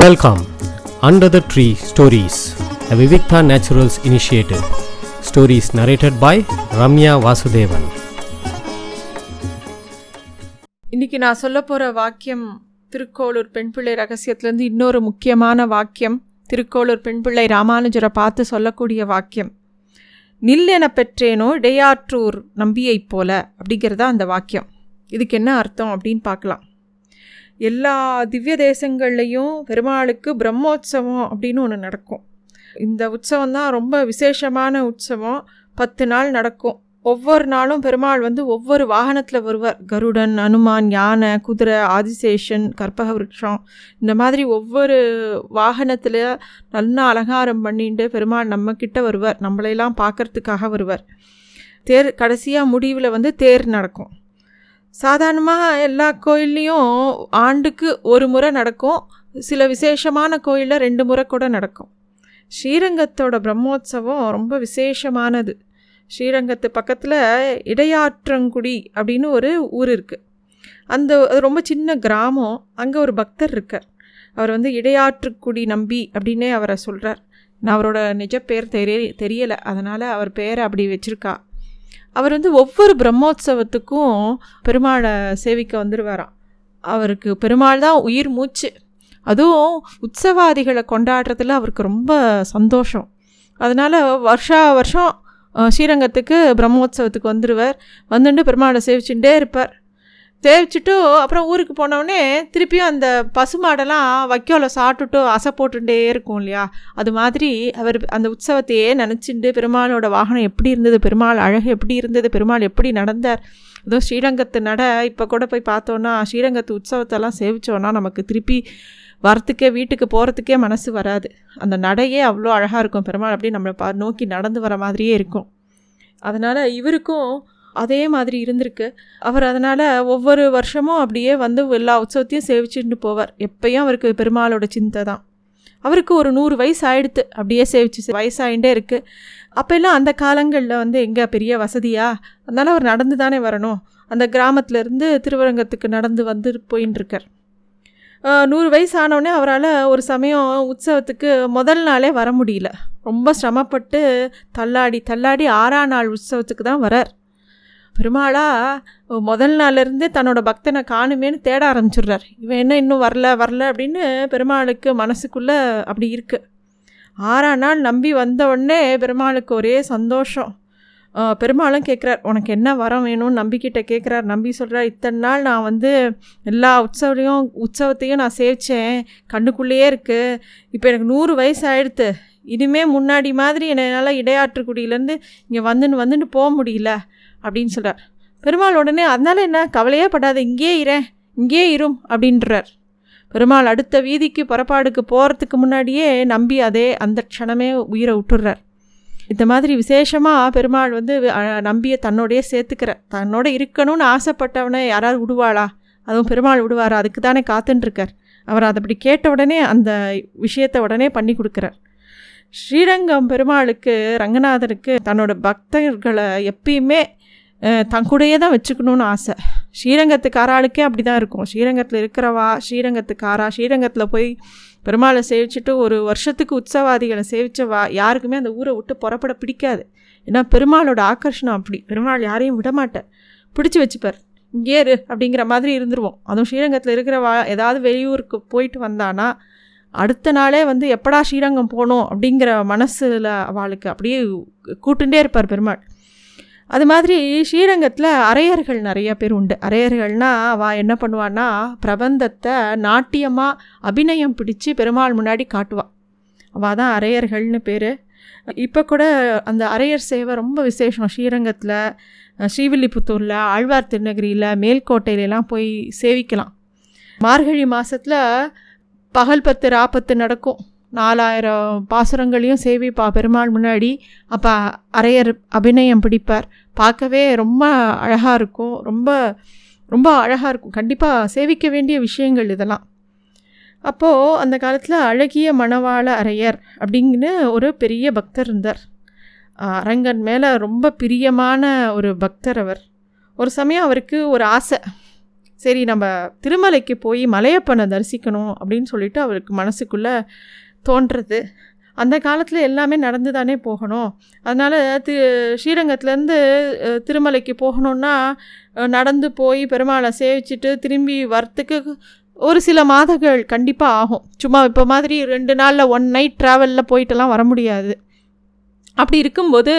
Welcome, Under the Tree Stories, a Viviktha Naturals initiative. Stories narrated by Ramya Vasudevan. இன்னைக்கு நான் சொல்ல போகிற வாக்கியம் திருக்கோளூர் பெண்பிள்ளை ரகசியத்திலேருந்து இன்னொரு முக்கியமான வாக்கியம். திருக்கோளூர் பெண்பிள்ளை ராமானுஜரை பார்த்து சொல்லக்கூடிய வாக்கியம். நில்லென பெற்றேனோ இடையாற்றூர் நம்பியைப் போல அப்படிங்கிறதா அந்த வாக்கியம். இதுக்கு என்ன அர்த்தம் அப்படின்னு பார்க்கலாம். எல்லா திவ்ய தேசங்கள்லேயும் பெருமாளுக்கு பிரம்மோற்சவம் அப்படின்னு ஒன்று நடக்கும். இந்த உற்சவம் தான் ரொம்ப விசேஷமான உற்சவம். 10 நாள் நடக்கும். ஒவ்வொரு நாளும் பெருமாள் வந்து ஒவ்வொரு வாகனத்தில் வருவார். கருடன், அனுமான், யானை, குதிரை, ஆதிசேஷன், கற்பக விருட்சம், இந்த மாதிரி ஒவ்வொரு வாகனத்தில் நல்லா அலங்காரம் பண்ணிட்டு பெருமாள் நம்மக்கிட்ட வருவார். நம்மளையெல்லாம் பார்க்குறதுக்காக வருவார். தேர் கடைசியாக முடிவில் வந்து தேர் நடக்கும். சாதாரணமாக எல்லா கோயில்லையும் ஆண்டுக்கு ஒரு முறை நடக்கும். சில விசேஷமான கோயிலில் 2 முறை கூட நடக்கும். ஸ்ரீரங்கத்தோட பிரம்மோற்சவம் ரொம்ப விசேஷமானது. ஸ்ரீரங்கத்து பக்கத்தில் இடையாற்றங்குடி அப்படின்னு ஒரு ஊர் இருக்குது. அது ரொம்ப சின்ன கிராமம். அங்கே ஒரு பக்தர் இருக்கார். அவர் வந்து இடையாற்றுக்குடி நம்பி அப்படின்னே அவரை சொல்கிறார். நான் அவரோட நிஜ பேர் தெரியலை, அதனால் அவர் பேரை அப்படி வச்சுருக்கா. அவர் வந்து ஒவ்வொரு பிரம்மோற்சவத்துக்கும் பெருமாளை சேவிக்க வந்துடுவாராம். அவருக்கு பெருமாள் தான் உயிர் மூச்சு. அதுவும் உற்சவாதிகளை கொண்டாடுறதுல அவருக்கு ரொம்ப சந்தோஷம். அதனால் வருஷா வருஷம் ஸ்ரீரங்கத்துக்கு பிரம்மோற்சவத்துக்கு வந்துடுவார். வந்துட்டு பெருமாளை சேவிச்சுட்டே இருப்பார். சேவிச்சுட்டு அப்புறம் ஊருக்கு போனோடனே திருப்பியும் அந்த பசுமாடெல்லாம் வைக்கோல சாப்பிட்டுட்டு அசை போட்டுகிட்டே இருக்கும் இல்லையா, அது மாதிரி அவர் அந்த உற்சவத்தையே நினச்சிட்டு பெருமாளோட வாகனம் எப்படி இருந்தது, பெருமாள் அழகு எப்படி இருந்தது, பெருமாள் எப்படி நடந்தார். அதுவும் ஸ்ரீரங்கத்து நட இப்போ கூட போய் பார்த்தோன்னா, ஸ்ரீரங்கத்து உற்சவத்தெல்லாம் சேவிச்சோன்னா நமக்கு திருப்பி வரத்துக்கே வீட்டுக்கு போகிறதுக்கே மனசு வராது. அந்த நடையே அவ்வளோ அழகாக இருக்கும். பெருமாள் அப்படியே நம்மளை நோக்கி நடந்து வர மாதிரியே இருக்கும். அதனால் இவருக்கும் அதே மாதிரி இருந்திருக்கு. அவர் அதனால் ஒவ்வொரு வருஷமும் அப்படியே வந்து எல்லா உற்சவத்தையும் சேவிச்சுட்டு போவார். எப்பயும் அவருக்கு பெருமாளோட சிந்தை தான். அவருக்கு ஒரு 100 வயசு ஆகிடுத்து. அப்படியே சேவிச்சு வயசாகிட்டே இருக்குது. அப்போல்லாம் அந்த காலங்களில் வந்து எங்கே பெரிய வசதியாக, அதனால் அவர் நடந்து தானே வரணும். அந்த கிராமத்துலேருந்து திருவரங்கத்துக்கு நடந்து வந்து போயின்னு இருக்கார். 100 வயசு ஆனோடனே அவரால் ஒரு சமயம் உற்சவத்துக்கு முதல் நாளே வர முடியல. ரொம்ப சிரமப்பட்டு தள்ளாடி 6ஆம் நாள் உற்சவத்துக்கு தான் வரார். பெருமாளா முதல் நாளிலேருந்து தன்னோட பக்தனை காணுமேன்னு தேட ஆரம்பிச்சிடுறார். இவன் என்ன இன்னும் வரல அப்படின்னு பெருமாளுக்கு மனசுக்குள்ளே அப்படி இருக்குது. 6ஆம் நாள் நம்பி வந்த உடனே பெருமாளுக்கு ஒரே சந்தோஷம். பெருமாளும் கேட்குறார், உனக்கு என்ன வரம் வேணும்னு நம்பிக்கிட்ட கேட்குறார். நம்பி சொல்கிறார், இத்தனை நாள் நான் வந்து எல்லா உற்சவத்தையும் நான் சேவிச்சேன், கண்ணுக்குள்ளேயே இருக்குது. இப்போ எனக்கு 100 வயசு ஆகிடுத்து. இனிமே முன்னாடி மாதிரி என்னால் இடையாற்றுக்குடியிலேருந்து இங்கே வந்துன்னு போக முடியல அப்படின்னு சொல்கிறார். பெருமாள் உடனே, அதனால் என்ன, கவலையே படாத, இங்கேயே இரும் அப்படின்றார். பெருமாள் அடுத்த வீதிக்கு புறப்பாடுக்கு போகிறதுக்கு முன்னாடியே நம்பி அதே அந்த க்ஷணமே உயிரை விட்டுடுறார். இந்த மாதிரி விசேஷமாக பெருமாள் வந்து நம்பியை தன்னோடையே சேர்த்துக்கிறார். தன்னோட இருக்கணும்னு ஆசைப்பட்டவனை யாராவது விடுவாளா? அதுவும் பெருமாள் விடுவாரா? அதுக்கு தானே காத்துன்ட்ருக்கார். அவர் அதை அப்படி கேட்ட உடனே அந்த விஷயத்தை உடனே பண்ணி கொடுக்குறார். ஸ்ரீரங்கம் பெருமாளுக்கு, ரங்கநாதருக்கு தன்னோட பக்தர்களை எப்பயுமே தன் கூடையே தான் வச்சுக்கணும்னு ஆசை. ஸ்ரீரங்கத்துக்காராளுக்கே அப்படி தான் இருக்கும். ஸ்ரீரங்கத்தில் இருக்கிறவா ஸ்ரீரங்கத்துக்காரா, ஸ்ரீரங்கத்தில் போய் பெருமாளை சேவிச்சுட்டு ஒரு வருஷத்துக்கு உற்சவாதிகளை சேவிச்சவா யாருக்குமே அந்த ஊரை விட்டு புறப்பட பிடிக்காது. ஏன்னா பெருமாளோட ஆக்கர்ஷணம் அப்படி. பெருமாள் யாரையும் விடமாட்டார், பிடிச்சி வச்சுப்பார். இங்கே அப்படிங்கிற மாதிரி இருந்துருவோம். அதுவும் ஸ்ரீரங்கத்தில் இருக்கிறவா ஏதாவது வெளியூருக்கு போயிட்டு வந்தானா அடுத்த நாளே வந்து எப்படா ஸ்ரீரங்கம் போகணும் அப்படிங்கிற மனசில் அவளுக்கு அப்படியே கூட்டுகிட்டே இருப்பார் பெருமாள். அது மாதிரி ஸ்ரீரங்கத்தில் அரையர்கள் நிறைய பேர் உண்டு. அரையர்கள்னால் அவள் என்ன பண்ணுவான்னா, பிரபந்தத்தை நாட்டியமாக அபிநயம் பிடிச்சி பெருமாள் முன்னாடி காட்டுவாள். அவள் தான் அரையர்கள்னு பேர். இப்போ கூட அந்த அரையர் சேவை ரொம்ப விசேஷம். ஸ்ரீரங்கத்தில், ஸ்ரீவில்லிபுத்தூரில், ஆழ்வார் திருநகரியில், மேல்கோட்டையிலலாம் போய் சேவிக்கலாம். மார்கழி மாதத்தில் பகல் 10 ராப்பத்து நடக்கும். 4000 பாசுரங்களையும் சேவிப்பா பெருமாள் முன்னாடி. அப்போ அரையர் அபிநயம் பிடிப்பார். பார்க்கவே ரொம்ப அழகாக இருக்கும். கண்டிப்பாக சேவிக்க வேண்டிய விஷயங்கள் இதெல்லாம். அப்போது அந்த காலத்தில் அழகிய மணவாள அரையர் அப்படிங்கிற ஒரு பெரிய பக்தர் இருந்தார். அரங்கன் மேலே ரொம்ப பிரியமான ஒரு பக்தர் அவர். ஒரு சமயம் அவருக்கு ஒரு ஆசை, சரி நம்ம திருமலைக்கு போய் மலையப்பனை தரிசிக்கணும் அப்படின்னு சொல்லிட்டு அவருக்கு மனசுக்குள்ளே தோன்றுறது. அந்த காலத்தில் எல்லாமே நடந்து தானே போகணும். அதனால் ஸ்ரீரங்கத்துலேருந்து திருமலைக்கு போகணுன்னா நடந்து போய் பெருமாளை சேவிச்சுட்டு திரும்பி வரத்துக்கு ஒரு சில மாதங்கள் கண்டிப்பாக ஆகும். சும்மா இப்போ மாதிரி 2 நாளில் 1 நைட் ட்ராவலில் போயிட்டெல்லாம் வர முடியாது. அப்படி இருக்கும்போது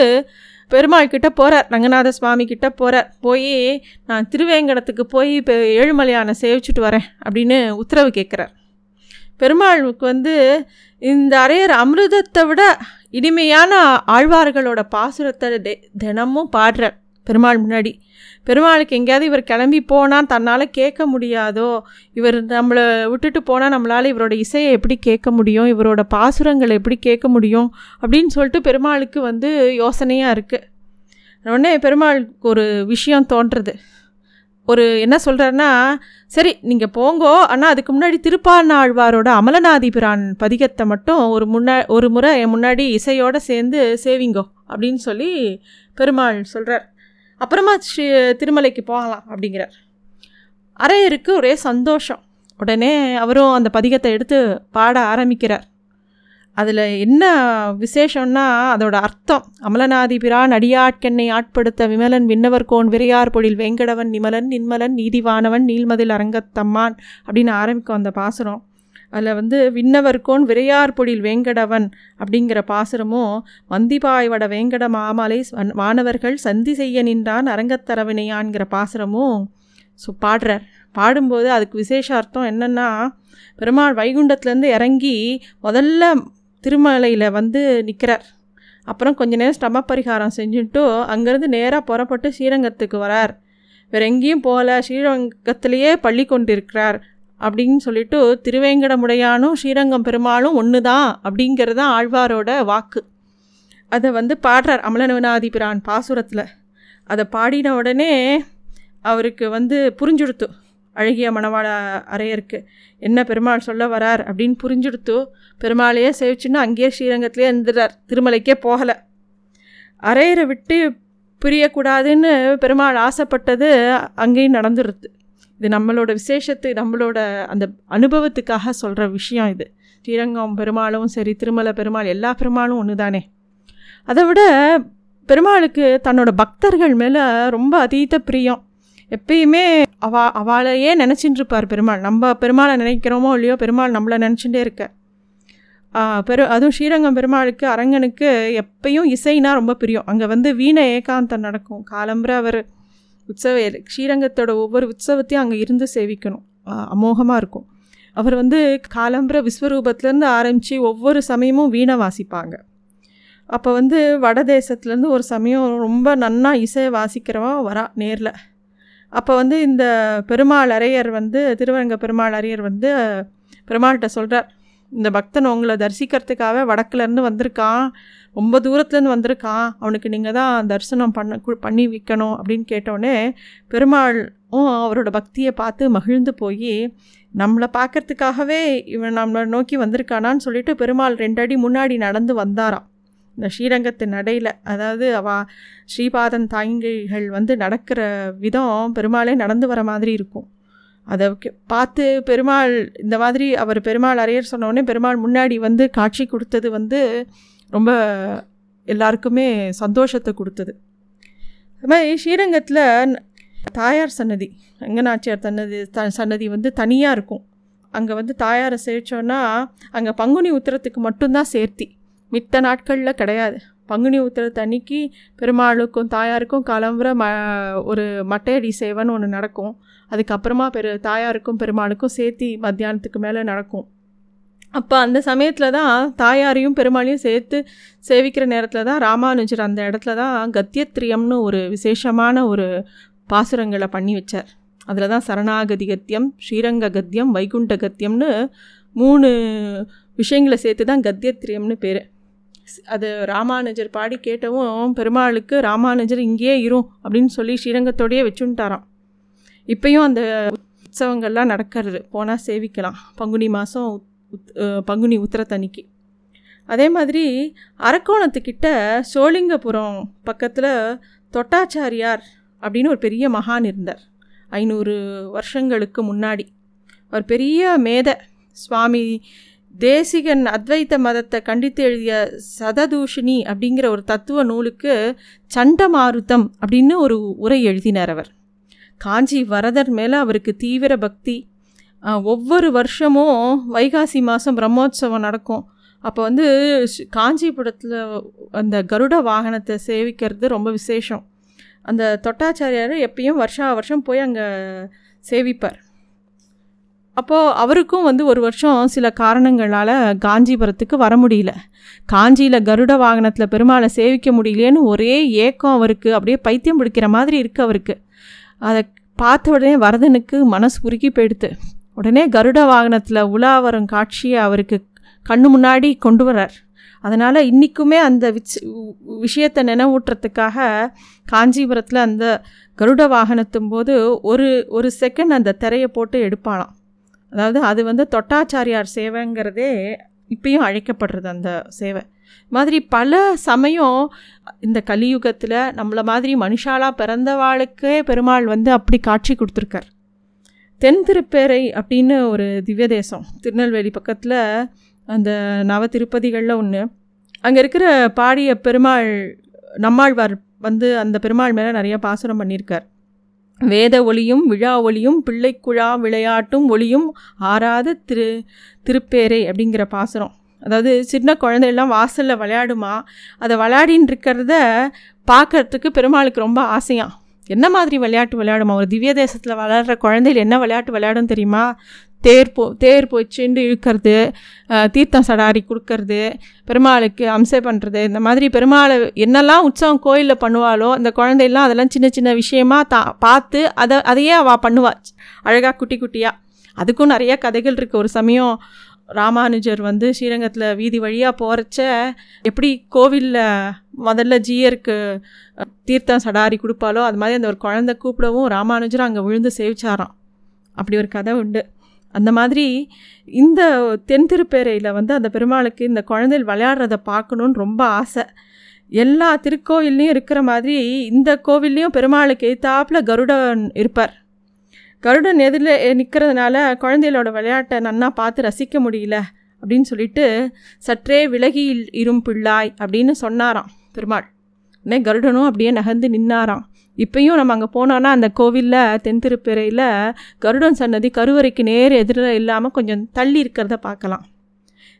பெருமாள் கிட்டே போகிறார், ரங்கநாத சுவாமி கிட்டே போகிறார். போய் நான் திருவேங்கடத்துக்கு போய் இப்போ ஏழுமலையானை சேவிச்சுட்டு வரேன் அப்படின்னு உத்தரவு கேட்குறார். பெருமாளுக்கு இந்த அரையர் அமிர்தத்தை விட இனிமையான ஆழ்வார்களோட பாசுரத்தை தினமும் பாடுறார் பெருமாள் முன்னாடி. பெருமாளுக்கு எங்கேயாவது இவர் கிளம்பி போனால் தன்னால் கேட்க முடியாதோ, இவர் நம்மளை விட்டுட்டு போனால் நம்மளால் இவரோட இசையை எப்படி கேட்க முடியும், இவரோட பாசுரங்களை எப்படி கேட்க முடியும் அப்படின்னு சொல்லிட்டு பெருமாளுக்கு யோசனையாக இருக்குது. உடனே பெருமாளுக்கு ஒரு விஷயம் தோன்றுறது. ஒரு என்ன சொல்கிறாருன்னா, சரி நீங்கள் போங்கோ, ஆனால் அதுக்கு முன்னாடி திருப்பாணாழ்வாரோட அமலநாதி பிரான் பதிகத்தை மட்டும் ஒரு முறை என் முன்னாடி இசையோடு சேர்ந்து சேவிங்கோ அப்படின்னு சொல்லி பெருமாள் சொல்கிறார். அப்புறமா திருமலைக்கு போகலாம் அப்படிங்கிறார். அரையருக்கு ஒரே சந்தோஷம். உடனே அவரும் அந்த பதிகத்தை எடுத்து பாட ஆரம்பிக்கிறார். அதில் என்ன விசேஷம்னா, அதோட அர்த்தம் அமலநாதி பிரான் அடியாட்கெண்ணை ஆட்படுத்த விமலன் விண்ணவர்கோன் விரையார் பொழில் வேங்கடவன் நிமலன் நின்மலன் நீதிவானவன் நீள்மதில் அரங்கத்தம்மான் அப்படின்னு ஆரம்பிக்கும் அந்த பாசுரம். அதில் விண்ணவர்கோன் விரையார் பொழில் வேங்கடவன் அப்படிங்கிற பாசுரமும், வந்திபாய் வட வேங்கட மாமலை மாணவர்கள் சந்தி செய்ய நின்றான் அரங்கத்தரவினையான்கிற பாசுரமும் பாடுறார். பாடும்போது அதுக்கு விசேஷ அர்த்தம் என்னென்னா, பெருமாள் வைகுண்டத்துலேருந்து இறங்கி முதல்ல திருமலையில் நிற்கிறார். அப்புறம் கொஞ்ச நேரம் ஸ்டம பரிகாரம் செஞ்சுட்டு அங்கேருந்து நேராக புறப்பட்டு ஸ்ரீரங்கத்துக்கு வரார். வேறு எங்கேயும் போகல, ஸ்ரீரங்கத்திலேயே பள்ளி கொண்டிருக்கிறார் அப்படின்னு சொல்லிட்டு திருவேங்கடமுடையானும் ஸ்ரீரங்கம் பெருமாளும் ஒன்று தான் அப்படிங்கிறது தான் ஆழ்வாரோட வாக்கு. அதை பாடுறார் அமலநாதி பிரான் பாசுரத்தில். அதை பாடின உடனே அவருக்கு புரிஞ்சுடுத்து, அழகிய மணவாள அறையருக்கு என்ன பெருமாள் சொல்ல வரார் அப்படின்னு புரிஞ்சுடுத்து. பெருமாளையே சேவிச்சுன்னு அங்கேயே ஸ்ரீரங்கத்திலே இருந்துட்டார், திருமலைக்கே போகலை. அறையரை விட்டு பிரியக்கூடாதுன்னு பெருமாள் ஆசைப்பட்டது அங்கேயும் நடந்துடுது. இது நம்மளோட விசேஷத்து, நம்மளோட அந்த அனுபவத்துக்காக சொல்கிற விஷயம் இது. ஸ்ரீரங்கம் பெருமாளும் சரி, திருமலை பெருமாள், எல்லா பெருமாளும் ஒன்று தானே. அதை விட பெருமாளுக்கு தன்னோட பக்தர்கள் மேலே ரொம்ப அதீத பிரியம். எப்பயுமே அவளையே நினச்சிட்டுருப்பார் பெருமாள். நம்ம பெருமாளை நினைக்கிறோமோ இல்லையோ, பெருமாள் நம்மளை நினச்சிட்டே இருக்க. அதுவும் ஸ்ரீரங்கம் பெருமாளுக்கு, அரங்கனுக்கு எப்பயும் இசைனா ரொம்ப பிரியம். அங்கே வீண ஏகாந்தம் நடக்கும். காலம்புரை அவர் உற்சவ ஸ்ரீரங்கத்தோட ஒவ்வொரு உற்சவத்தையும் அங்கே இருந்து சேவிக்கணும், அமோகமாக இருக்கும். அவர் காலம்புரை விஸ்வரூபத்துலேருந்து ஆரம்பித்து ஒவ்வொரு சமயமும் வீணை வாசிப்பாங்க. அப்போ வடதேசத்துலேருந்து ஒரு சமயம் ரொம்ப நன்னா இசையை வாசிக்கிறவா வரா நேரில். அப்போ இந்த பெருமாள் அரையர் திருவரங்க பெருமாள் அரையர் பெருமாள்கிட்ட சொல்கிறார், இந்த பக்தன் உங்களை தரிசிக்கிறதுக்காக வடக்குலேருந்து வந்திருக்கான், ரொம்ப தூரத்துலேருந்து வந்திருக்கான், அவனுக்கு நீங்கள் தான் தரிசனம் பண்ணி வைக்கணும் அப்படின்னு கேட்டோடனே பெருமாளும் அவரோட பக்தியை பார்த்து மகிழ்ந்து போய், நம்மளை பார்க்குறதுக்காகவே இவன் நம்மளை நோக்கி வந்திருக்கானான்னு சொல்லிட்டு பெருமாள் 2 அடி முன்னாடி நடந்து வந்தாராம் இந்த ஸ்ரீரங்கத்தின் நடையில். அதாவது ஸ்ரீபாதன் தாங்கிகள் நடக்கிற விதம் பெருமாளே நடந்து வர மாதிரி இருக்கும். அதை பார்த்து பெருமாள் இந்த மாதிரி அவர் பெருமாள் அரையர் சொன்னோடனே பெருமாள் முன்னாடி காட்சி கொடுத்தது ரொம்ப எல்லாருக்குமே சந்தோஷத்தை கொடுத்தது. அது மாதிரி ஸ்ரீரங்கத்தில் தாயார் சன்னதி, ரங்கநாச்சியார் சன்னதி தனியாக இருக்கும். அங்கே தாயாரை சேர்த்தோன்னா அங்கே பங்குனி உத்திரத்துக்கு மட்டும்தான் சேர்த்தி, மித்த நாட்களில் கிடையாது. பங்குனி உத்திரத்து அன்னைக்கு பெருமாளுக்கும் தாயாருக்கும் காலம்புரை ஒரு மட்டையடி சேவைன்னு ஒன்று நடக்கும். அதுக்கப்புறமா தாயாருக்கும் பெருமாளுக்கும் சேர்த்தி மத்தியானத்துக்கு மேலே நடக்கும். அப்போ அந்த சமயத்தில் தான் தாயாரையும் பெருமாளையும் சேர்த்து சேவிக்கிற நேரத்தில் தான் ராமானுஜர் அந்த இடத்துல தான் கத்தியத்ரியம்னு ஒரு விசேஷமான ஒரு பாசுரங்களை பண்ணி வச்சார். அதில் தான் சரணாகதி கத்தியம், ஸ்ரீரங்க கத்தியம், வைகுண்ட கத்தியம்னு 3 விஷயங்களை சேர்த்து தான் கத்தியத்ரியம்னு பேர். அது ராமானுஜர் பாடி கேட்டவும் பெருமாளுக்கு ராமானுஜர் இங்கேயே இரும் அப்படின்னு சொல்லி ஸ்ரீரங்கத்தோடையே வச்சுன்ட்டாராம். இப்போயும் அந்த உற்சவங்கள்லாம் நடக்கிறது, போனால் சேவிக்கலாம் பங்குனி மாதம் பங்குனி உத்திரத்தன்னைக்கு. அதே மாதிரி அரக்கோணத்துக்கிட்ட சோழிங்கபுரம் பக்கத்தில் தொட்டாச்சாரியார் அப்படின்னு ஒரு பெரிய மகான் இருந்தார். 500 வருஷங்களுக்கு முன்னாடி ஒரு பெரிய மேதை சுவாமி தேசிகன் அத்வைத்த மதத்தை கண்டித்து எழுதிய சததூஷினி அப்படிங்கிற ஒரு தத்துவ நூலுக்கு சண்ட மாருத்தம் அப்படின்னு ஒரு உரை எழுதினார். அவர் காஞ்சி வரதர் மேலே அவருக்கு தீவிர பக்தி. ஒவ்வொரு வருஷமும் வைகாசி மாதம் பிரம்மோற்சவம் நடக்கும். அப்போ காஞ்சிபுரத்தில் அந்த கருட வாகனத்தை சேவிக்கிறது ரொம்ப விசேஷம். அந்த தொட்டாச்சாரியார் எப்பயும் வருஷம் போய் அங்கே சேவிப்பார். அப்போது அவருக்கும் ஒரு வருஷம் சில காரணங்களால் காஞ்சிபுரத்துக்கு வர முடியல. காஞ்சியில் கருட வாகனத்தில் பெருமாளை சேவிக்க முடியலேன்னு ஒரே ஏக்கம் அவருக்கு, அப்படியே பைத்தியம் பிடிக்கிற மாதிரி இருக்குது அவருக்கு. அதை பார்த்த உடனே வரதனுக்கு மனசு உருக்கி போயிடுத்து. உடனே கருட வாகனத்தில் உலா வரும் காட்சியை அவருக்கு கண்ணு முன்னாடி கொண்டு வரார். அதனால் இன்றைக்குமே அந்த விஷயத்தை நினைவூட்டுறதுக்காக காஞ்சிபுரத்தில் அந்த கருட வாகனத்தும் போது ஒரு செகண்ட் அந்த திரையை போட்டு எடுப்பாளாம். அதாவது அது தொட்டாச்சாரியார் சேவைங்கிறதே இப்பயும் அழைக்கப்படுறது அந்த சேவை மாதிரி. பல சமயம் இந்த கலியுகத்தில் நம்மளை மாதிரி மனுஷாலாக பிறந்தவாளுக்கே பெருமாள் அப்படி காட்சி கொடுத்துருக்கார். தென்திருப்பேரை அப்படின்னு ஒரு திவ்ய தேசம், திருநெல்வேலி பக்கத்தில் அந்த நவ திருப்பதிகளில் ஒன்று. அங்கே இருக்கிற பாடிய பெருமாள் நம்மாழ்வார் அந்த பெருமாள் மேலே நிறையா பாசுரம் பண்ணியிருக்கார். வேத ஒளியும் விழா ஒளியும் பிள்ளைக்குழா விளையாட்டும் ஒளியும் ஆறாத திருப்பேரை அப்படிங்கிற பாசுரம். அதாவது சின்ன குழந்தையெல்லாம் வாசலில் விளையாடுமா, அதை விளையாடின்னு இருக்கிறத பார்க்குறதுக்கு பெருமாளுக்கு ரொம்ப ஆசையாக. என்ன மாதிரி விளையாட்டு விளையாடுமா, ஒரு திவ்ய தேசத்தில் விளையாடுற குழந்தைகள் என்ன விளையாட்டு விளையாடும் தெரியுமா? தேர் போச்சுண்டு இழுக்கிறது, தீர்த்தம் சடாரி கொடுக்கறது, பெருமாளுக்கு அம்சை பண்ணுறது, இந்த மாதிரி பெருமாளை என்னெல்லாம் உற்சவம் கோயிலில் பண்ணுவாளோ அந்த குழந்தையெல்லாம் அதெல்லாம் சின்ன சின்ன விஷயமாக பார்த்து அதையே அவள் பண்ணுவாள் அழகாக குட்டியாக. அதுக்கும் நிறையா கதைகள் இருக்குது. ஒரு சமயம் ராமானுஜர் ஸ்ரீரங்கத்தில் வீதி வழியாக போகிறச்ச எப்படி கோவிலில் முதல்ல ஜீயருக்கு தீர்த்தம் சடாரி கொடுப்பாலோ அது மாதிரி அந்த ஒரு குழந்தை கூப்பிடவும் ராமானுஜர் அங்கே விழுந்து சேவிச்சாராம். அப்படி ஒரு கதை உண்டு. அந்த மாதிரி இந்த தென்திருப்பேரையில் அந்த பெருமாளுக்கு இந்த குழந்தைகள் விளையாடுறதை பார்க்கணுன்னு ரொம்ப ஆசை. எல்லா திருக்கோயில்லையும் இருக்கிற மாதிரி இந்த கோவில்லையும் பெருமாளுக்கு எதிர்த்தாப்பில் கருடன் இருப்பார். கருடன் எதிரில் நிற்கிறதுனால குழந்தைகளோட விளையாட்டை நன்னா பார்த்து ரசிக்க முடியல அப்படின்னு சொல்லிட்டு சற்றே விலகி இரும் பிள்ளாய் அப்படின்னு சொன்னாராம் பெருமாள். உடனே கருடனும் அப்படியே நகர்ந்து நின்னாராம். இப்பயும் நம்ம அங்கே போனோன்னா அந்த கோவிலில் தென்திருப்பேரையில் கருடன் சன்னதி கருவறைக்கு நேர் எதிரில் இல்லாமல் கொஞ்சம் தள்ளி இருக்கிறத பார்க்கலாம்.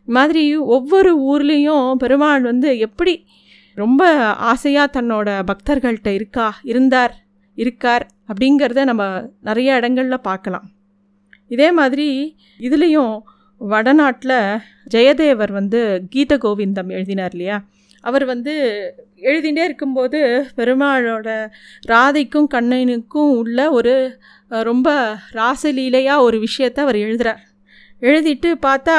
இது மாதிரி ஒவ்வொரு ஊர்லேயும் பெருமாள் எப்படி ரொம்ப ஆசையாக தன்னோட பக்தர்கள்ட்ட இருக்கார் அப்படிங்கிறத நம்ம நிறைய இடங்களில் பார்க்கலாம். இதே மாதிரி இதுலேயும் வடநாட்டில் ஜெயதேவர் கீத கோவிந்தம் எழுதினார் இல்லையா, அவர் எழுதிகிட்டே இருக்கும்போது பெருமாளோட ராதைக்கும் கண்ணனுக்கும் உள்ள ஒரு ரொம்ப ராசலீலையாக ஒரு விஷயத்தை அவர் எழுதுகிறார். எழுதிட்டு பார்த்தா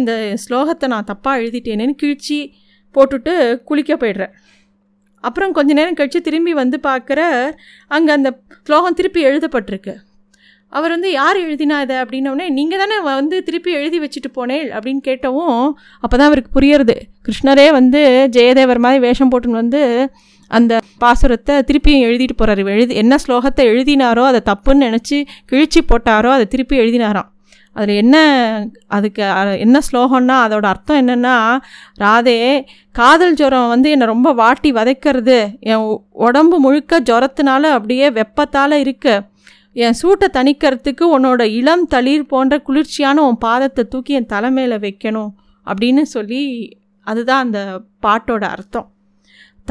இந்த ஸ்லோகத்தை நான் தப்பாக எழுதிட்டேனேன்னு கிழிச்சி போட்டுட்டு குளிக்க போய்டுறார். அப்புறம் கொஞ்ச நேரம் கழித்து திரும்பி பார்க்குற அங்கே அந்த ஸ்லோகம் திருப்பி எழுதப்பட்டிருக்கு. அவர் யார் எழுதினா இதை அப்படின்னோடனே, நீங்கள் தானே திருப்பி எழுதி வச்சுட்டு போனேன் அப்படின்னு கேட்டவும் அப்போ தான் அவருக்கு புரியறது, கிருஷ்ணரே ஜெயதேவர் மாதிரி வேஷம் போட்டுன்னு அந்த பாசுரத்தை திருப்பியும் எழுதிட்டு போகிறாரு. என்ன ஸ்லோகத்தை எழுதினாரோ அதை தப்புன்னு நினச்சி கிழிச்சி போட்டாரோ அதை திருப்பி எழுதினாராம். அதில் அதுக்கு என்ன ஸ்லோகம்னா அதோட அர்த்தம் என்னென்னா, ராதே காதல் ஜுரம் என்னை ரொம்ப வாட்டி வதைக்கிறது, என் உடம்பு முழுக்க ஜுரத்தினால அப்படியே வெப்பத்தால் இருக்குது, என் சூட்டை தணிக்கிறதுக்கு உன்னோட இளம் தளிர் போன்ற குளிர்ச்சியான உன் பாதத்தை தூக்கி என் தலைமையில் வைக்கணும் அப்படின்னு சொல்லி, அதுதான் அந்த பாட்டோட அர்த்தம்.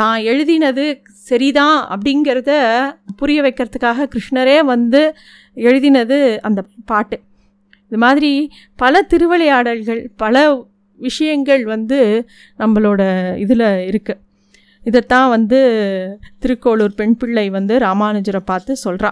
தான் எழுதினது சரிதான் அப்படிங்கிறத புரிய வைக்கிறதுக்காக கிருஷ்ணரே எழுதினது அந்த பாட்டு. இது மாதிரி பல திருவிளையாடல்கள் பல விஷயங்கள் நம்மளோட இதில் இருக்குது. இதைத்தான் திருக்கோளூர் பெண்பிள்ளை ராமானுஜரை பார்த்து சொல்கிறா.